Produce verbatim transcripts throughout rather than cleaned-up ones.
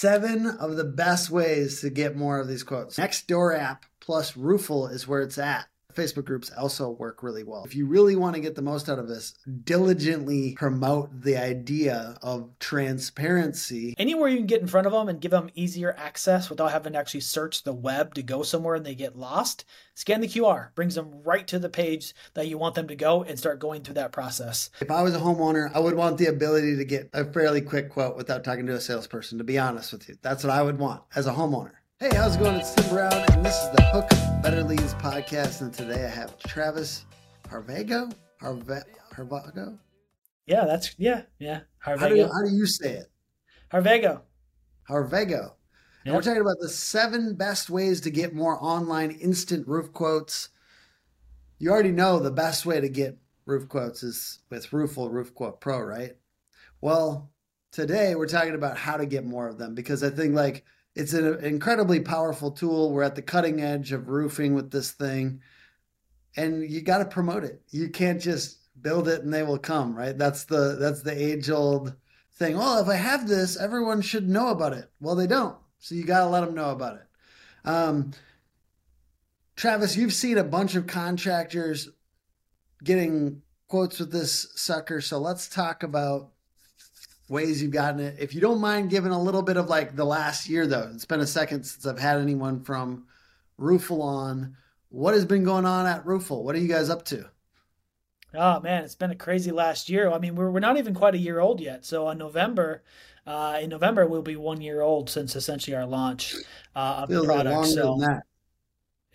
seven of the best ways to get more of these quotes. Nextdoor app plus Roofle is where it's at. Facebook groups also work really well. If you really want to get the most out of this, diligently promote the idea of transparency. Anywhere you can get in front of them and give them easier access without having to actually search the web to go somewhere and they get lost, scan the Q R, brings them right to the page that you want them to go and start going through that process. If I was a homeowner, I would want the ability to get a fairly quick quote without talking to a salesperson, to be honest with you. That's what I would want as a homeowner. Hey, how's it going? It's Tim Brown, and this is the Hook Better Leads podcast. And today I have Travis Harvego. Harve- Harvego? Yeah, that's, yeah, yeah. Harvego. How do you, how do you say it? Harvego. Harvego. Yep. And we're talking about the seven best ways to get more online instant roof quotes. You already know the best way to get roof quotes is with Roofle, RoofQuote Pro, right? Well, today we're talking about how to get more of them because I think, like, it's an incredibly powerful tool. We're at the cutting edge of roofing with this thing, and you got to promote it. You can't just build it and they will come, right? That's the, that's the age old thing. Well, if I have this, everyone should know about it. Well, they don't. So you got to let them know about it. Um, Travis, you've seen a bunch of contractors getting quotes with this sucker. So let's talk about ways you've gotten it. If you don't mind giving a little bit of, like, the last year, though, it's been a second since I've had anyone from Roofle on. What has been going on at Roofle? What are you guys up to? Oh man, it's been a crazy last year. I mean, we're, we're not even quite a year old yet. So on November, uh, in November, we'll be one year old since essentially our launch uh, of the product. So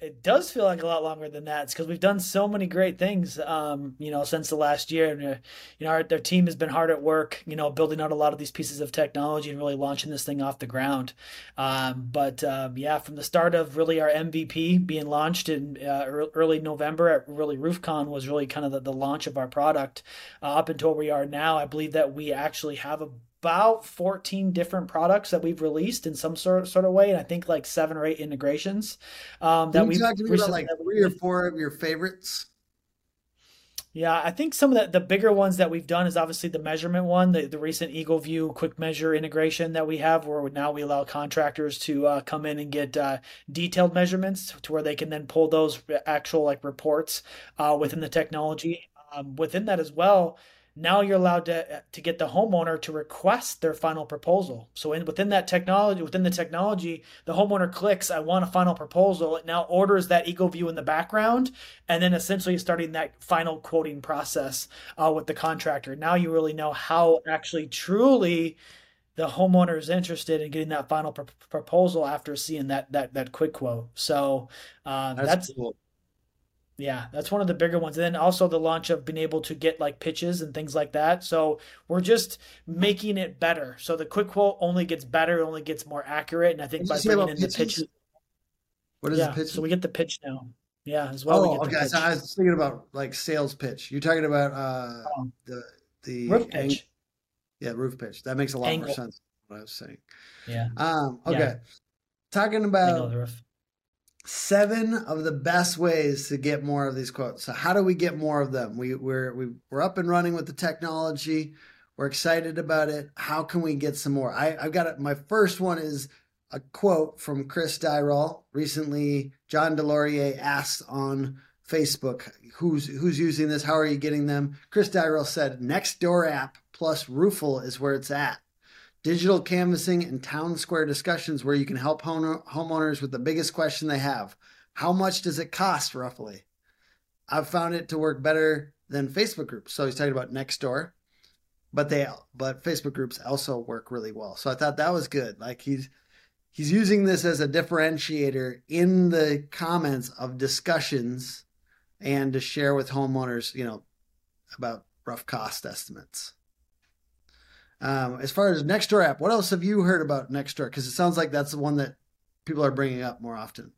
it does feel like a lot longer than that. It's because we've done so many great things, um, you know, since the last year. And, uh, you know, our, our team has been hard at work, you know, building out a lot of these pieces of technology and really launching this thing off the ground. Um, but, uh, yeah, from the start of really our M V P being launched in uh, early November at really RoofCon was really kind of the, the launch of our product uh, up until where we are now. I believe that we actually have a about fourteen different products that we've released in some sort of, sort of way. And I think like seven or eight integrations. Um, that we've talked about like three or four of your favorites. Yeah, I think some of the, the bigger ones that we've done is obviously the measurement one, the, the recent EagleView quick measure integration that we have, where now we allow contractors to uh, come in and get uh, detailed measurements to where they can then pull those actual like reports uh, within the technology. Um, within that as well, now you're allowed to to get the homeowner to request their final proposal. So in, within that technology, within the technology, the homeowner clicks, I want a final proposal. It now orders that EagleView in the background, and then essentially starting that final quoting process uh, with the contractor. Now you really know how actually truly the homeowner is interested in getting that final pr- proposal after seeing that that that quick quote. So uh, that's, that's cool. Yeah, that's one of the bigger ones. And then also the launch of being able to get like pitches and things like that. So we're just making it better. So the quick quote only gets better, it only gets more accurate. And I think by bringing in pitches? the pitches. What is yeah, the pitch? So we get the pitch now. Yeah, as well. Oh, we get okay. The pitch. So I was thinking about like sales pitch. You're talking about uh, oh. the the roof pitch. Ang- yeah, roof pitch. That makes a lot Angle. more sense than what I was saying. Yeah. Um, okay. Yeah. Talking about Angle of the roof. Seven of the best ways to get more of these quotes. So how do we get more of them? We, we're we, we're up and running with the technology. We're excited about it. How can we get some more? I, I've got it. My first one is a quote from Chris Dyroll. Recently, John Delorie asked on Facebook, who's who's using this? How are you getting them? Chris Dyroll said, Nextdoor app plus Roofle is where it's at. Digital canvassing and town square discussions where you can help home- homeowners with the biggest question they have. How much does it cost, roughly? I've found it to work better than Facebook groups. So he's talking about Nextdoor, but they, but Facebook groups also work really well. So I thought that was good. Like he's, he's using this as a differentiator in the comments of discussions and to share with homeowners, you know, about rough cost estimates. Um, as far as Nextdoor app, what else have you heard about Nextdoor? Because it sounds like that's the one that people are bringing up more often.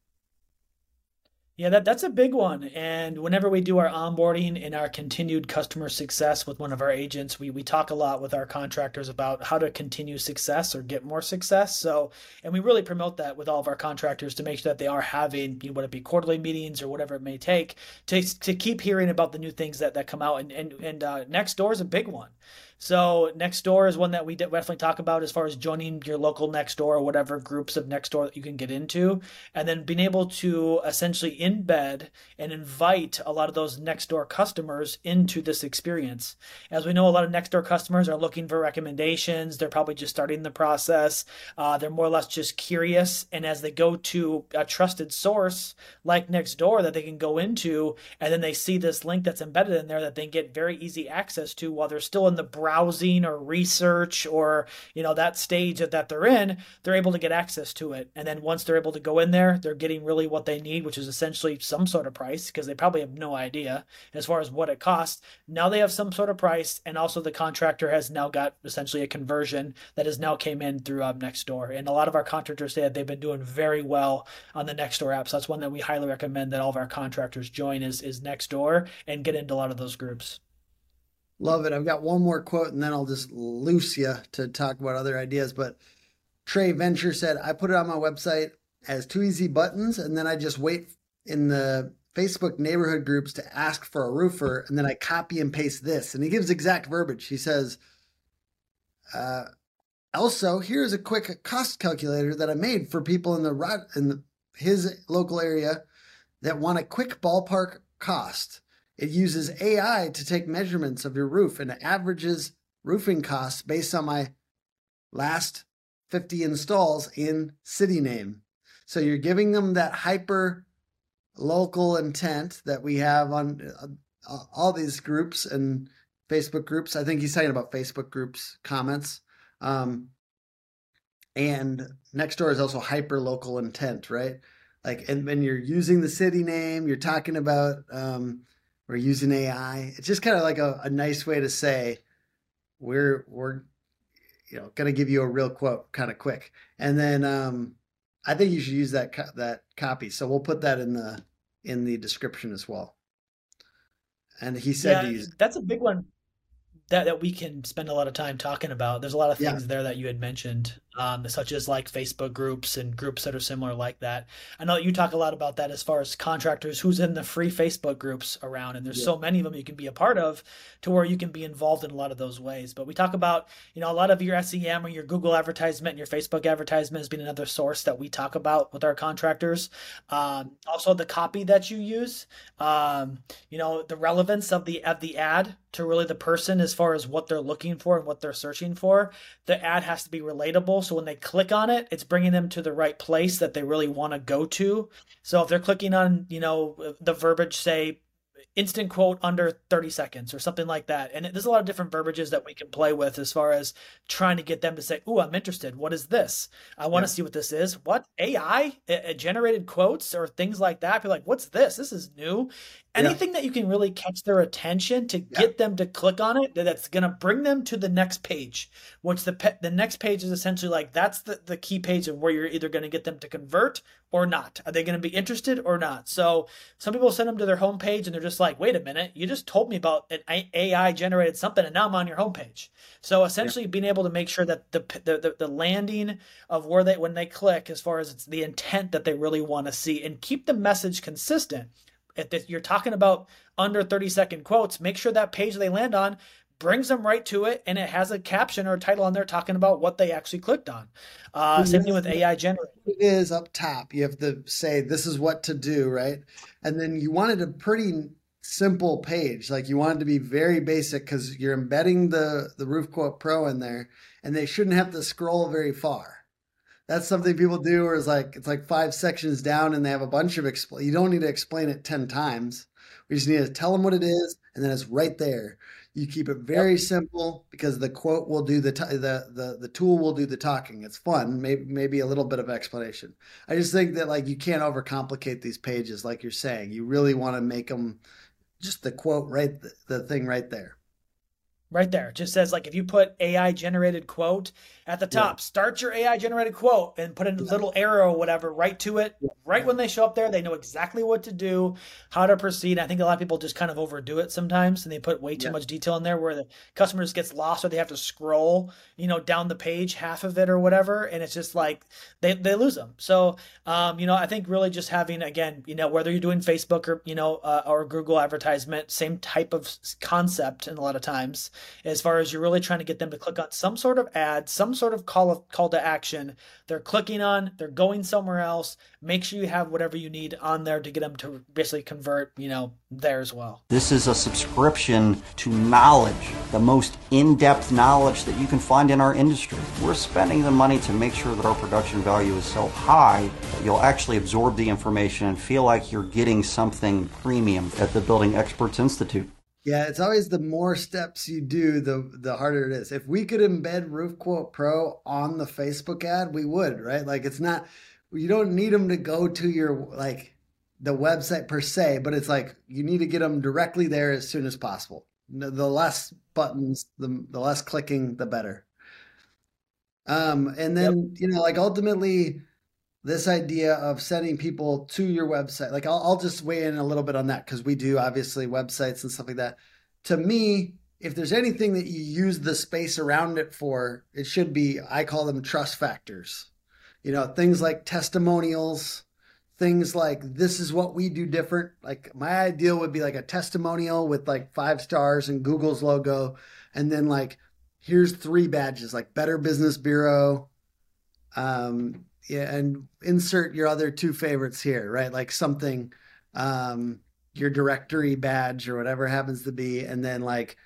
Yeah, that, that's a big one. And whenever we do our onboarding and our continued customer success with one of our agents, we we talk a lot with our contractors about how to continue success or get more success. So, and we really promote that with all of our contractors to make sure that they are having, you know, whether it be quarterly meetings or whatever it may take, to to keep hearing about the new things that, that come out. And, and, and uh, Nextdoor is a big one. So Nextdoor is one that we definitely talk about as far as joining your local Nextdoor or whatever groups of Nextdoor that you can get into, and then being able to essentially embed and invite a lot of those Nextdoor customers into this experience. As we know, a lot of Nextdoor customers are looking for recommendations. They're probably just starting the process. Uh, they're more or less just curious. And as they go to a trusted source like Nextdoor that they can go into, and then they see this link that's embedded in there that they get very easy access to while they're still in the browsing or research or, you know, that stage that, that they're in, they're able to get access to it. And then once they're able to go in there, they're getting really what they need, which is essentially some sort of price, because they probably have no idea as far as what it costs. Now they have some sort of price, and also the contractor has now got essentially a conversion that has now came in through um, Nextdoor. And a lot of our contractors say that they've been doing very well on the Nextdoor app. So that's one that we highly recommend that all of our contractors join is, is Nextdoor and get into a lot of those groups. Love it. I've got one more quote and then I'll just loose you to talk about other ideas. But Trey Venture said, I put it on my website as two easy buttons, and then I just wait in the Facebook neighborhood groups to ask for a roofer, and then I copy and paste this. And he gives exact verbiage. He says, uh, also, here's a quick cost calculator that I made for people in the in the, his local area that want a quick ballpark cost. It uses A I to take measurements of your roof and averages roofing costs based on my last fifty installs in city name. So you're giving them that hyper local intent that we have on uh, all these groups and Facebook groups. I think he's talking about Facebook groups, comments. Um, and Nextdoor is also hyper local intent, right? Like, and when you're using the city name, you're talking about, um, we're using A I. It's just kind of like a, a nice way to say we're we're you know gonna give you a real quote kind of quick. And then um, I think you should use that co that copy. So we'll put that in the in the description as well. And he said yeah, to use. That's a big one that that we can spend a lot of time talking about. There's a lot of things yeah. there that you had mentioned, um, such as like Facebook groups and groups that are similar like that. I know you talk a lot about that as far as contractors, who's in the free Facebook groups around, and there's yeah. so many of them you can be a part of to where you can be involved in a lot of those ways. But we talk about, you know, a lot of your S E M or your Google advertisement and your Facebook advertisement has been another source that we talk about with our contractors. Um, also the copy that you use, um, you know, the relevance of the, of the ad to really the person as far as what they're looking for and what they're searching for. The ad has to be relatable. So when they click on it, it's bringing them to the right place that they really want to go to. So if they're clicking on, you know, the verbiage, say, instant quote under thirty seconds or something like that. And there's a lot of different verbiages that we can play with as far as trying to get them to say, oh, I'm interested. What is this? I want to yeah. see what this is. What A I generated quotes or things like that. Be like, what's this? This is new. Anything yeah. that you can really catch their attention to yeah. get them to click on it, that's going to bring them to the next page, which the pe the next page is essentially like, that's the, the key page of where you're either going to get them to convert or not. Are they going to be interested or not? So some people send them to their homepage and they're just like, wait a minute, you just told me about an A I generated something and now I'm on your homepage. So essentially yeah. being able to make sure that the, the, the, the landing of where they, when they click, as far as it's the intent that they really want to see, and keep the message consistent. If you're talking about under thirty second quotes, make sure that page they land on brings them right to it, and it has a caption or a title on there talking about what they actually clicked on. Uh, same thing with A I generated. It is up top. You have to say, this is what to do, right? And then you wanted a pretty simple page. Like you wanted to be very basic, because you're embedding the, the RoofQuote Pro in there, and they shouldn't have to scroll very far. That's something people do, or it's like, it's like five sections down and they have a bunch of explain. You don't need to explain it ten times. We just need to tell them what it is. And then it's right there. You keep it very yep. simple, because the quote will do the, t the, the, the tool will do the talking. It's fun. Maybe, maybe a little bit of explanation. I just think that like, you can't overcomplicate these pages. Like you're saying, you really want to make them just the quote, right? The, the thing right there. Right there. It just says, like, if you put A I generated quote at the top, yeah. start your A I generated quote and put a yeah. little arrow or whatever right to it. Yeah. Right when they show up there, they know exactly what to do, how to proceed. I think a lot of people just kind of overdo it sometimes, and they put way too yeah. much detail in there where the customer just gets lost, or they have to scroll, you know, down the page, half of it or whatever. And it's just like they, they lose them. So, um, you know, I think really just having, again, you know, whether you're doing Facebook or, you know, uh, or Google advertisement, same type of concept in a lot of times. as far as you're really trying to get them to click on some sort of ad, some sort of call of call to action they're clicking on, they're going somewhere else. Make sure you have whatever you need on there to get them to basically convert, you know, there as well. This is a subscription to knowledge, the most in-depth knowledge that you can find in our industry. We're spending the money to make sure that our production value is so high that you'll actually absorb the information and feel like you're getting something premium at the Building Experts Institute. Yeah, it's always the more steps you do, the the harder it is. If we could embed RoofQuote Pro on the Facebook ad, we would, right? Like, it's not, you don't need them to go to your, like, the website per se, but it's like you need to get them directly there as soon as possible. The less buttons, the, the less clicking, the better. Um, and then, yep. you know, like ultimately this idea of sending people to your website, like I'll, I'll just weigh in a little bit on that, because we do obviously websites and stuff like that. To me, if there's anything that you use the space around it for, it should be, I call them trust factors, you know, things like testimonials, things like, this is what we do different. Like my idea would be like a testimonial with like five stars and Google's logo. And then like, here's three badges, like Better Business Bureau, um, yeah, and insert your other two favorites here, right? Like something, um, your directory badge or whatever it happens to be. And then like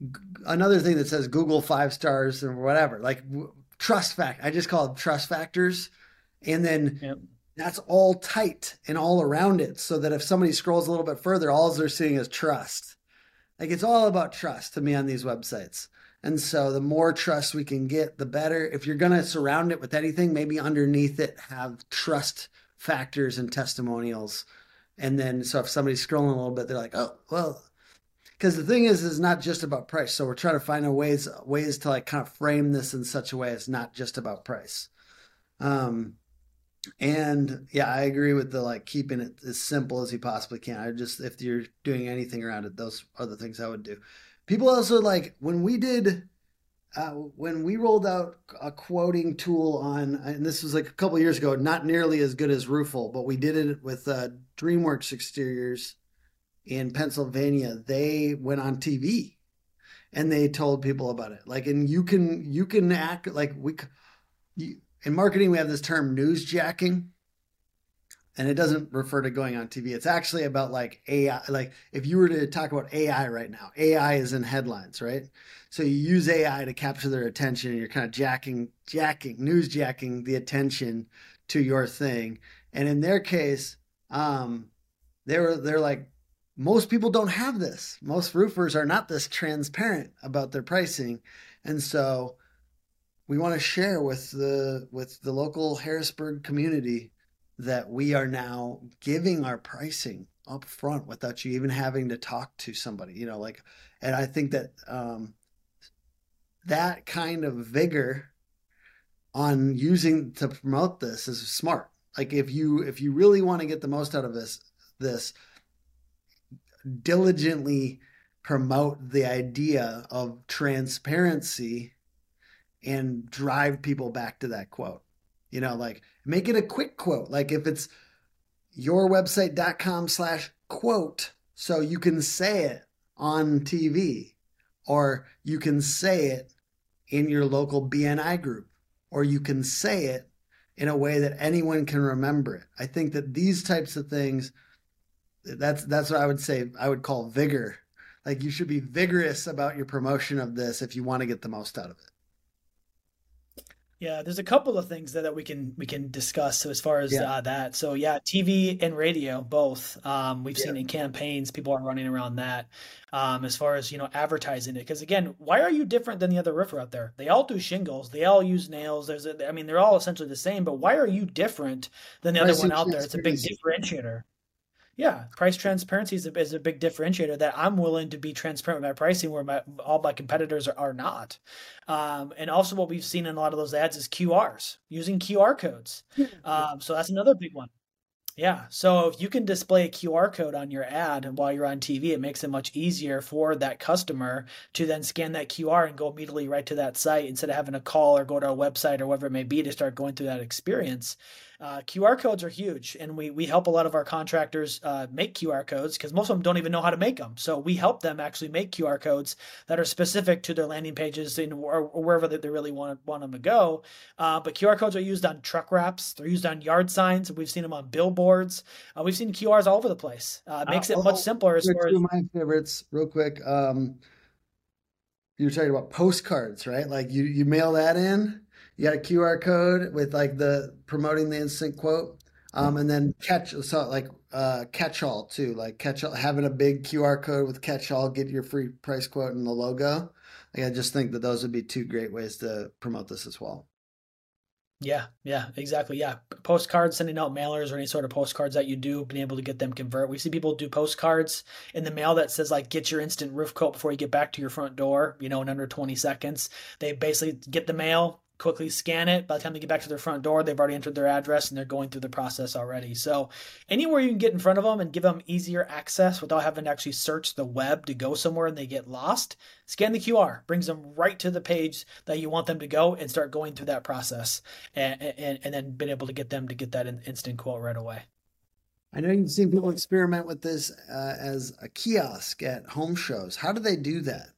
g- another thing that says Google five stars or whatever, like w- trust fact. I just call it trust factors. And then yep. that's all tight and all around it, so that if somebody scrolls a little bit further, all they're seeing is trust. Like it's all about trust to me on these websites. And so the more trust we can get, the better. If you're going to surround it with anything, maybe underneath it have trust factors and testimonials. And then so if somebody's scrolling a little bit, they're like, oh, well, because the thing is, it's not just about price. So we're trying to find a ways, ways to like kind of frame this in such a way it's not just about price. Um, And yeah, I agree with the like keeping it as simple as you possibly can. I just, if you're doing anything around it, those are the things I would do. People also like when we did, uh, when we rolled out a quoting tool on, and this was like a couple of years ago, not nearly as good as Roofle, but we did it with uh, DreamWorks Exteriors in Pennsylvania. They went on T V and they told people about it. Like, and you can, you can act like we, you, in marketing, we have this term newsjacking, and it doesn't refer to going on T V. It's actually about like A I. Like if you were to talk about A I right now, A I is in headlines, right? So you use A I to capture their attention, and you're kind of jacking, jacking, newsjacking the attention to your thing. And in their case, um, they were they're like, most people don't have this. Most roofers are not this transparent about their pricing, and so we want to share with the with the local Harrisburg community that we are now giving our pricing up front without you even having to talk to somebody, you know, like, and I think that um, that kind of vigor on using to promote this is smart. Like if you if you really want to get the most out of this, this diligently promote the idea of transparency and drive people back to that quote, you know, like make it a quick quote. Like if it's yourwebsite.com slash quote, so you can say it on T V, or you can say it in your local B N I group, or you can say it in a way that anyone can remember it. I think that these types of things, that's, that's what I would say I would call vigor. Like you should be vigorous about your promotion of this if you want to get the most out of it. Yeah, there's a couple of things that, that we can we can discuss. So as far as yeah. uh, that, so yeah, T V and radio both. Um, we've yeah. seen in campaigns people are running around that. Um, as far as you know, advertising it, because again, why are you different than the other roofer out there? They all do shingles, they all use nails. There's, a, I mean, they're all essentially the same. But why are you different than the other one out there? It's a big differentiator. Yeah, price transparency is a, is a big differentiator that I'm willing to be transparent with my pricing where my, all my competitors are, are not. Um, and also what we've seen in a lot of those ads is Q Rs, using Q R codes. Um, so that's another big one. Yeah. So if you can display a Q R code on your ad while you're on T V, it makes it much easier for that customer to then scan that Q R and go immediately right to that site instead of having to call or go to our website or whatever it may be to start going through that experience. Uh, Q R codes are huge, and we we help a lot of our contractors uh, make Q R codes because most of them don't even know how to make them. So we help them actually make Q R codes that are specific to their landing pages and or, or wherever they really want want them to go. Uh, but Q R codes are used on truck wraps, they're used on yard signs. We've seen them on billboards. Uh, we've seen Q Rs all over the place. Uh, it makes uh, it much simpler. As far as my favorites, real quick. Um, you're talking about postcards, right? Like you you mail that in. You got a Q R code with like the promoting the instant quote, um, and then catch so like uh, catch all too, like catch all, having a big Q R code with catch all, get your free price quote and the logo. Like, I just think that those would be two great ways to promote this as well. Yeah, yeah, exactly. Yeah. Postcards, sending out mailers or any sort of postcards that you do, being able to get them convert. We've seen people do postcards in the mail that says like, get your instant roof quote before you get back to your front door, you know, in under twenty seconds. They basically get the mail, quickly scan it. By the time they get back to their front door, they've already entered their address and they're going through the process already. So anywhere you can get in front of them and give them easier access without having to actually search the web to go somewhere and they get lost, scan the Q R, brings them right to the page that you want them to go and start going through that process and, and, and then been able to get them to get that instant quote right away. I know you've seen people experiment with this uh, as a kiosk at home shows. How do they do that?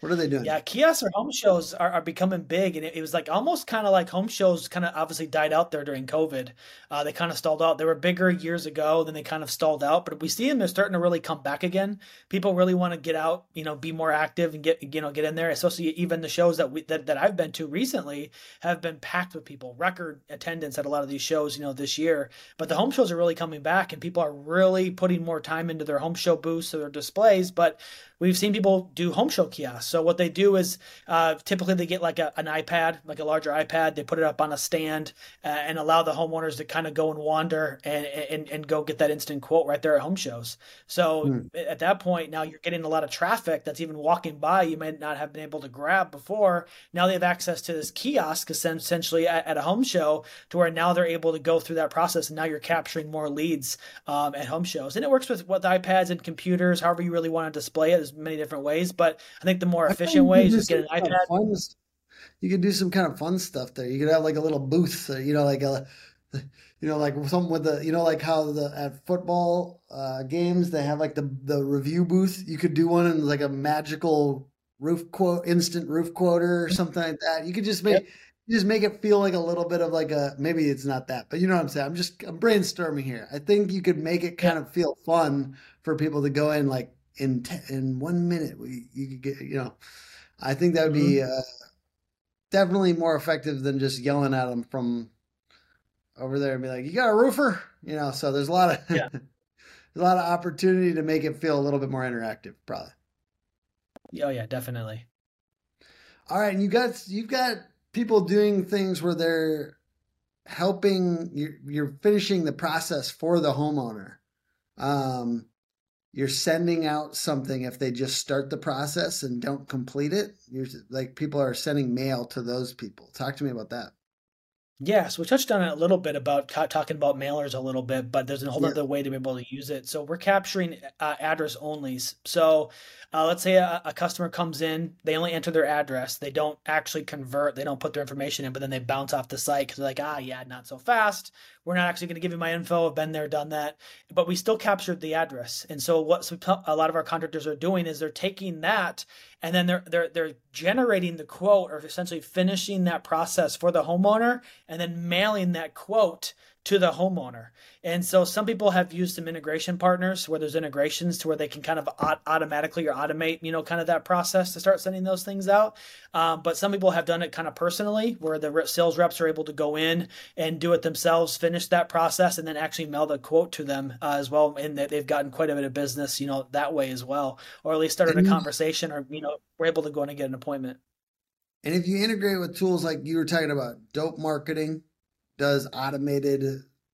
What are they doing? Yeah, kiosks or home shows are, are becoming big. And it, it was like almost kind of like home shows kind of obviously died out there during COVID. Uh, they kind of stalled out. They were bigger years ago, then they kind of stalled out. But we see them, they're starting to really come back again. People really want to get out, you know, be more active and get, you know, get in there. Especially even the shows that we that, that I've been to recently have been packed with people, record attendance at a lot of these shows, you know, this year. But the home shows are really coming back and people are really putting more time into their home show booths or their displays. But we've seen people do home show kiosks. So what they do is uh, typically they get like a, an iPad, like a larger iPad. They put it up on a stand uh, and allow the homeowners to kind of go and wander and, and and go get that instant quote right there at home shows. So mm. at that point, now you're getting a lot of traffic that's even walking by you may not have been able to grab before. Now they have access to this kiosk essentially at, at a home show to where now they're able to go through that process. And now you're capturing more leads um, at home shows. And it works with, with iPads and computers, however you really want to display it. There's many different ways, but I think the more efficient way is just get an iPad. Fun, you could do some kind of fun stuff there. You could have like a little booth, you know, like a, you know, like something with the, you know, like how the at football uh, games they have like the the review booth. You could do one in like a magical roof quote, instant roof quoter or something like that. You could just make. Yep. You just make it feel like a little bit of like a, maybe it's not that, but you know what I'm saying? I'm just, I'm brainstorming here. I think you could make it kind of feel fun for people to go in like in, ten, in one minute, we, you could get, you know, I think that would be uh, definitely more effective than just yelling at them from over there and be like, you got a roofer, you know? So there's a lot of, yeah. a lot of opportunity to make it feel a little bit more interactive probably. Oh yeah, definitely. All right. And you got, you've got, people doing things where they're helping, you're, you're finishing the process for the homeowner. Um, you're sending out something if they just start the process and don't complete it. You're like, people are sending mail to those people. Talk to me about that. Yeah, so we touched on it a little bit about talking about mailers a little bit, but there's a whole yeah. other way to be able to use it. So we're capturing uh, address onlys. So uh, let's say a, a customer comes in, they only enter their address. They don't actually convert. They don't put their information in, but then they bounce off the site because they're like, ah, yeah, not so fast. We're not actually going to give you my info. I've been there, done that. But we still captured the address. And so what a lot of our contractors are doing is they're taking that and then they're they're they're generating the quote or essentially finishing that process for the homeowner and then mailing that quote to the homeowner. And so some people have used some integration partners where there's integrations to where they can kind of automatically or automate, you know, kind of that process to start sending those things out. Um, but some people have done it kind of personally where the sales reps are able to go in and do it themselves, finish that process, and then actually mail the quote to them uh, as well. And they've gotten quite a bit of business, you know, that way as well, or at least started a conversation or, you know, we're able to go in and get an appointment. And if you integrate with tools like you were talking about, Dope Marketing does automated,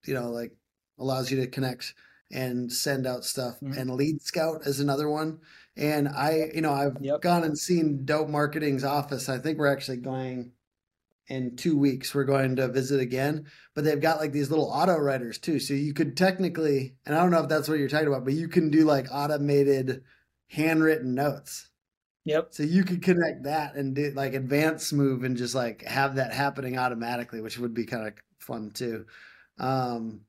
you know, like allows you to connect and send out stuff. Mm-hmm. And Lead Scout is another one. And I, you know, I've yep. gone and seen Dope Marketing's office. I think we're actually going in two weeks, we're going to visit again, but they've got like these little auto writers too. So you could technically, and I don't know if that's what you're talking about, but you can do like automated handwritten notes. Yep. So you could connect that and do like advanced move and just like have that happening automatically, which would be kind of fun too. Um,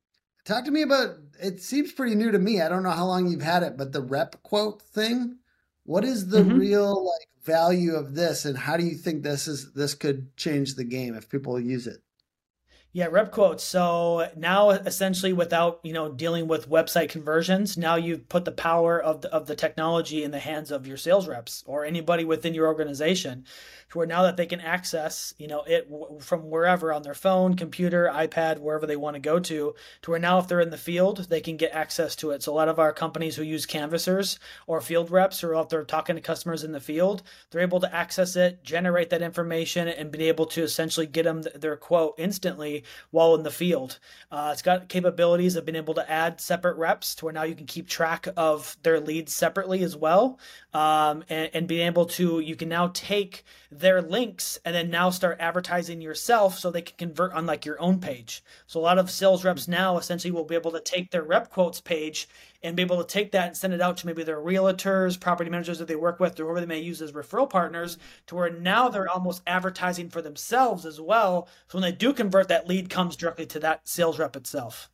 talk to me about, it seems pretty new to me. I don't know how long you've had it, but the rep quote thing, what is the mm-hmm. real like value of this, and how do you think this is, this could change the game if people use it? Yeah, rep quotes. So now essentially without, you know, dealing with website conversions, now you've put the power of the, of the technology in the hands of your sales reps or anybody within your organization, to where now that they can access, you know, it w- from wherever on their phone, computer, iPad, wherever they want to go to, to where now if they're in the field, they can get access to it. So a lot of our companies who use canvassers or field reps or out there talking to customers in the field, they're able to access it, generate that information, and be able to essentially get them th- their quote instantly while in the field. Uh, it's got capabilities of being able to add separate reps to where now you can keep track of their leads separately as well. Um, and, and being able to, you can now take their links and then now start advertising yourself so they can convert on like your own page. So a lot of sales reps now essentially will be able to take their rep quotes page and be able to take that and send it out to maybe their realtors, property managers that they work with, or whoever they may use as referral partners, to where now they're almost advertising for themselves as well. So when they do convert, that lead comes directly to that sales rep itself.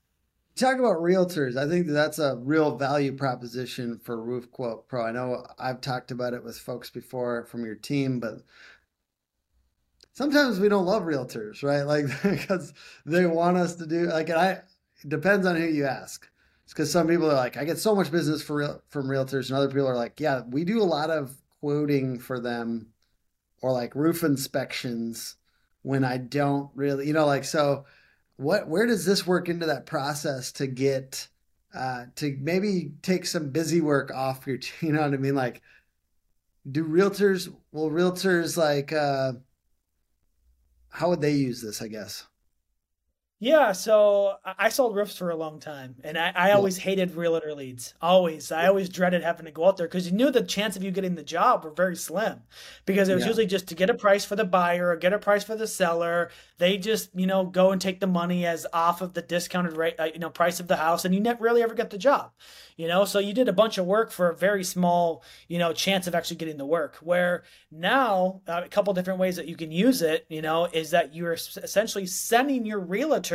Talk about realtors. I think that's a real value proposition for RoofQuote Pro. I know I've talked about it with folks before from your team, but sometimes we don't love realtors, right? Like, because they want us to do like, and I, it depends on who you ask. It's because some people are like, I get so much business for real, from realtors, and other people are like, yeah, we do a lot of quoting for them, or like roof inspections when I don't really, you know, like, so what, where does this work into that process to get, uh, to maybe take some busy work off your, you know what I mean? Like, do realtors, will realtors like, uh, how would they use this, I guess? Yeah, so I sold roofs for a long time, and I, I always hated realtor leads. Always. I always dreaded having to go out there because you knew the chance of you getting the job were very slim, because it was yeah. usually just to get a price for the buyer or get a price for the seller. They just, you know, go and take the money as off of the discounted rate, uh, you know, price of the house, and you never really ever get the job, you know? So you did a bunch of work for a very small, you know, chance of actually getting the work, where now uh, a couple different ways that you can use it, you know, is that you're essentially sending your realtor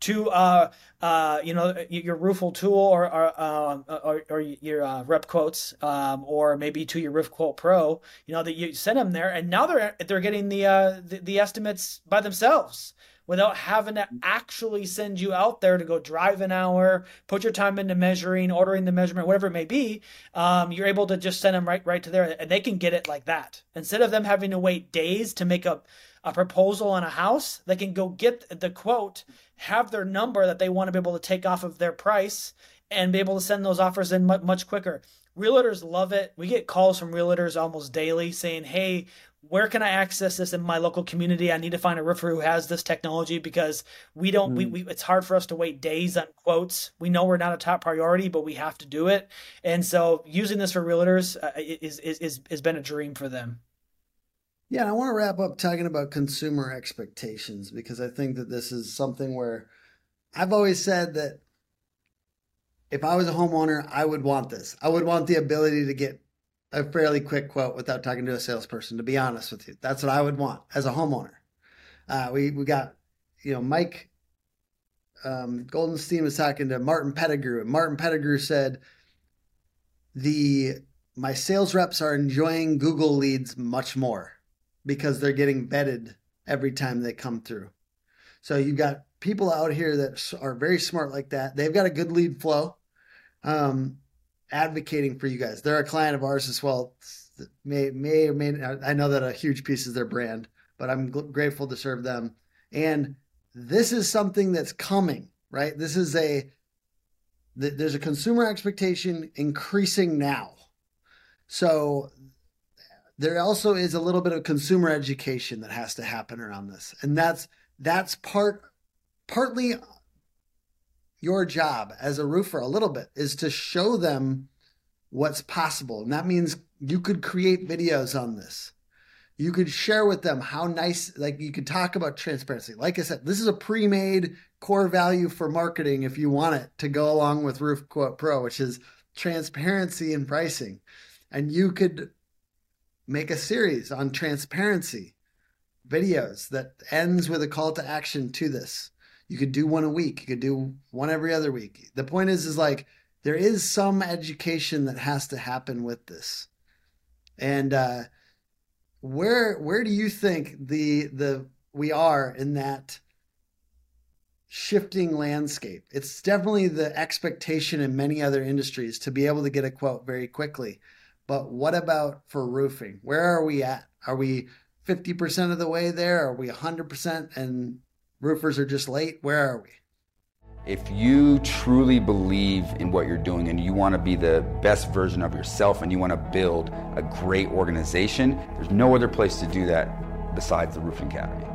to uh uh you know your Roofle tool or or um or, or your uh, rep quotes um or maybe to your RoofQuote Pro, you know, that you send them there, and now they're they're getting the uh the, the estimates by themselves without having to actually send you out there to go drive an hour, put your time into measuring, ordering the measurement, whatever it may be. Um, you're able to just send them right right to there, and they can get it like that instead of them having to wait days to make a a proposal on a house. They can go get the quote, have their number that they want to be able to take off of their price, and be able to send those offers in much, much quicker. Realtors love it. We get calls from realtors almost daily saying, hey, where can I access this in my local community? I need to find a roofer who has this technology, because we don't, mm. we, we, it's hard for us to wait days on quotes. We know we're not a top priority, but we have to do it. And so using this for realtors uh, is, is, is, has been a dream for them. Yeah, and I want to wrap up talking about consumer expectations, because I think that this is something where I've always said that if I was a homeowner, I would want this. I would want the ability to get a fairly quick quote without talking to a salesperson, to be honest with you. That's what I would want as a homeowner. Uh, we we got, you know, Mike um, Goldenstein was talking to Martin Pettigrew, and Martin Pettigrew said, the my sales reps are enjoying Google leads much more, because they're getting vetted every time they come through. So you've got people out here that are very smart like that. They've got a good lead flow, um, advocating for you guys. They're a client of ours as well. May, may or may not, I know that a huge piece is their brand, but I'm g- grateful to serve them. And this is something that's coming, right? This is a, th- there's a consumer expectation increasing now. So there also is a little bit of consumer education that has to happen around this. And that's that's part partly your job as a roofer a little bit, is to show them what's possible. And that means you could create videos on this. You could share with them how nice, like you could talk about transparency. Like I said, this is a pre-made core value for marketing if you want it to go along with RoofQuote Pro, which is transparency in pricing. And you could make a series on transparency videos that ends with a call to action to this. You could do one a week. You could do one every other week. The point is, is like there is some education that has to happen with this. And, uh, Where where do you think the the we are in that shifting landscape? It's definitely the expectation in many other industries to be able to get a quote very quickly. But what about for roofing? Where are we at? Are we fifty percent of the way there? Are we one hundred percent and roofers are just late? Where are we? If you truly believe in what you're doing and you want to be the best version of yourself and you want to build a great organization, there's no other place to do that besides the Roofing Academy.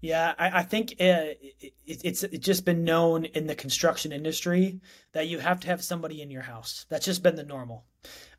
Yeah, I, I think it, it, it's, it's just been known in the construction industry that you have to have somebody in your house. That's just been the normal.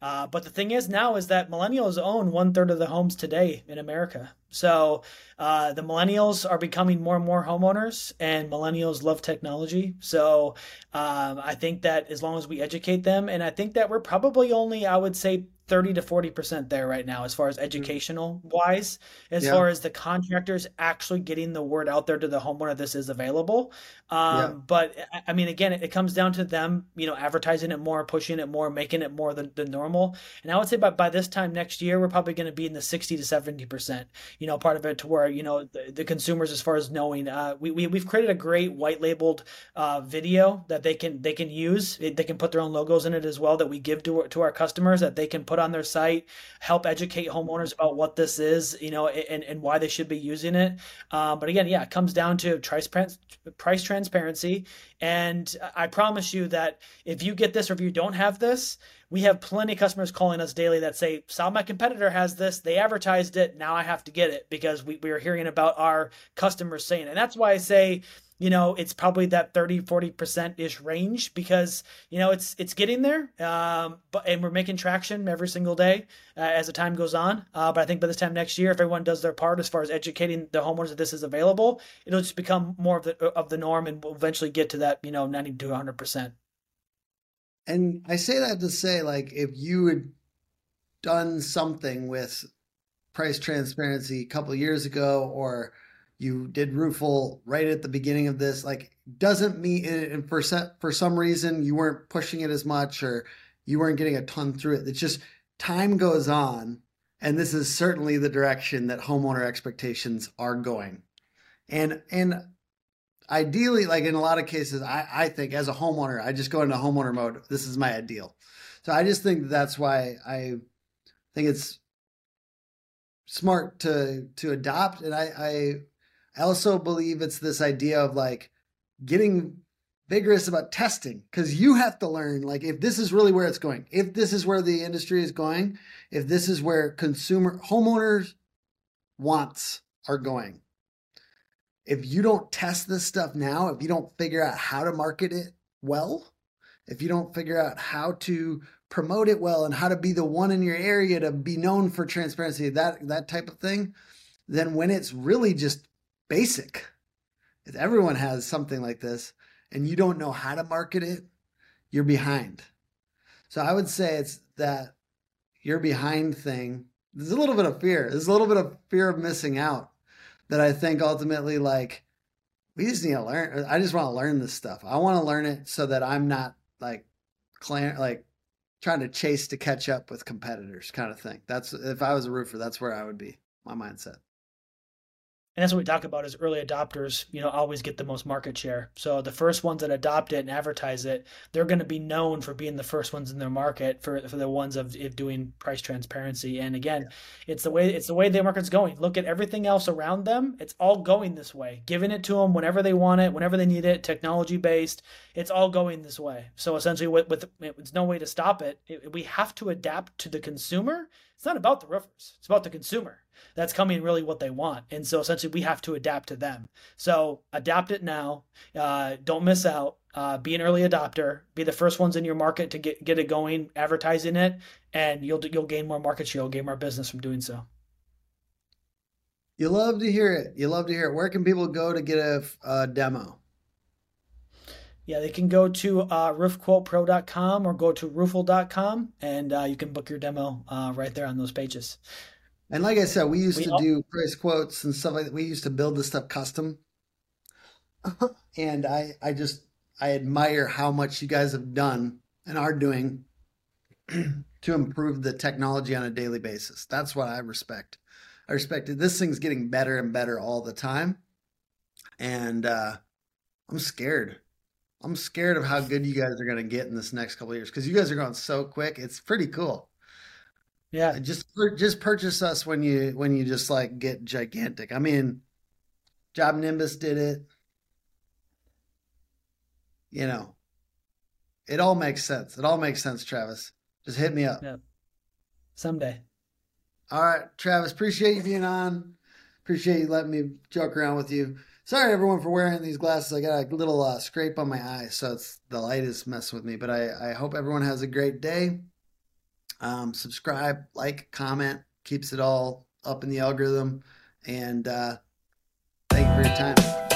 Uh, but the thing is now is that millennials own one third of the homes today in America. So uh, the millennials are becoming more and more homeowners, and millennials love technology. So um, I think that as long as we educate them, and I think that we're probably only, I would say, thirty to forty percent there right now, as far as educational wise, as yeah. far as the contractors actually getting the word out there to the homeowner, this is available. Um, yeah. But I mean, again, it, it comes down to them, you know, advertising it more, pushing it more, making it more than, than normal. And I would say by, by this time next year, we're probably going to be in the sixty to seventy percent, you know, part of it to where, you know, the, the consumers, as far as knowing, uh, we, we, we've created a great white labeled uh, video that they can, they can use. They can put their own logos in it as well that we give to, to our customers that they can put on their site, help educate homeowners about what this is, you know, and, and why they should be using it. Uh, but again, yeah, it comes down to price transparency. And I promise you that if you get this or if you don't have this, we have plenty of customers calling us daily that say, Sal, my competitor has this. They advertised it. Now I have to get it because we, we are hearing about our customers saying it. And that's why I say, you know, it's probably that thirty, forty percent-ish range because, you know, it's it's getting there. Um, but and we're making traction every single day uh, as the time goes on. Uh, but I think by this time next year, if everyone does their part as far as educating the homeowners that this is available, it'll just become more of the of the norm, and we'll eventually get to that, you know, ninety to one hundred percent. And I say that to say, like, if you had done something with price transparency a couple of years ago, or you did Roofle right at the beginning of this, like, doesn't mean, and for, for some reason you weren't pushing it as much or you weren't getting a ton through it. It's just time goes on, and this is certainly the direction that homeowner expectations are going. And and ideally, like in a lot of cases, I, I think as a homeowner, I just go into homeowner mode. This is my ideal. So I just think that's why I think it's smart to to adopt. And I... I I also believe it's this idea of like getting vigorous about testing, because you have to learn, like, if this is really where it's going, if this is where the industry is going, if this is where consumer homeowners wants are going. If you don't test this stuff now, if you don't figure out how to market it well, if you don't figure out how to promote it well and how to be the one in your area to be known for transparency, that, that type of thing, then when it's really just basic, if everyone has something like this and you don't know how to market it, you're behind. So I would say it's that you're behind thing. There's a little bit of fear. There's a little bit of fear of missing out that I think ultimately, like, we just need to learn. I just want to learn this stuff. I want to learn it so that I'm not like, like trying to chase to catch up with competitors kind of thing. That's, if I was a roofer, that's where I would be, my mindset. And that's what we talk about is early adopters, you know, always get the most market share. So the first ones that adopt it and advertise it, they're going to be known for being the first ones in their market for, for the ones of, of doing price transparency. And again, yeah. it's the way it's the way the market's going. Look at everything else around them. It's all going this way, giving it to them whenever they want it, whenever they need it, technology based. It's all going this way. So essentially with, with it's no way to stop it. It. We have to adapt to the consumer. It's not about the roofers. It's about the consumer. that's coming really what they want. And so essentially we have to adapt to them. So adapt it now. Uh, don't miss out. Uh, be an early adopter. Be the first ones in your market to get, get it going, advertising it, and you'll you'll gain more market share. You'll gain more business from doing so. You love to hear it. You love to hear it. Where can people go to get a, a demo? Yeah, they can go to uh, roof quote pro dot com or go to roofle dot com, and uh, you can book your demo uh, right there on those pages. And like I said, we used we to all- do price quotes and stuff like that. We used to build this stuff custom. And I, I just, I admire how much you guys have done and are doing to improve the technology on a daily basis. That's what I respect. I respect it. This thing's getting better and better all the time. And uh, I'm scared. I'm scared of how good you guys are going to get in this next couple of years, because you guys are going so quick. It's pretty cool. Yeah. Just, just purchase us when you, when you just like get gigantic. I mean, Job Nimbus did it. You know, it all makes sense. It all makes sense, Travis. Just hit me up. Yeah. Someday. All right, Travis, appreciate you being on. Appreciate you letting me joke around with you. Sorry, everyone, for wearing these glasses. I got a little uh, scrape on my eye, so it's, the light is messing with me. But I, I hope everyone has a great day. Um, subscribe, like, comment. Keeps it all up in the algorithm. And uh, thank you for your time.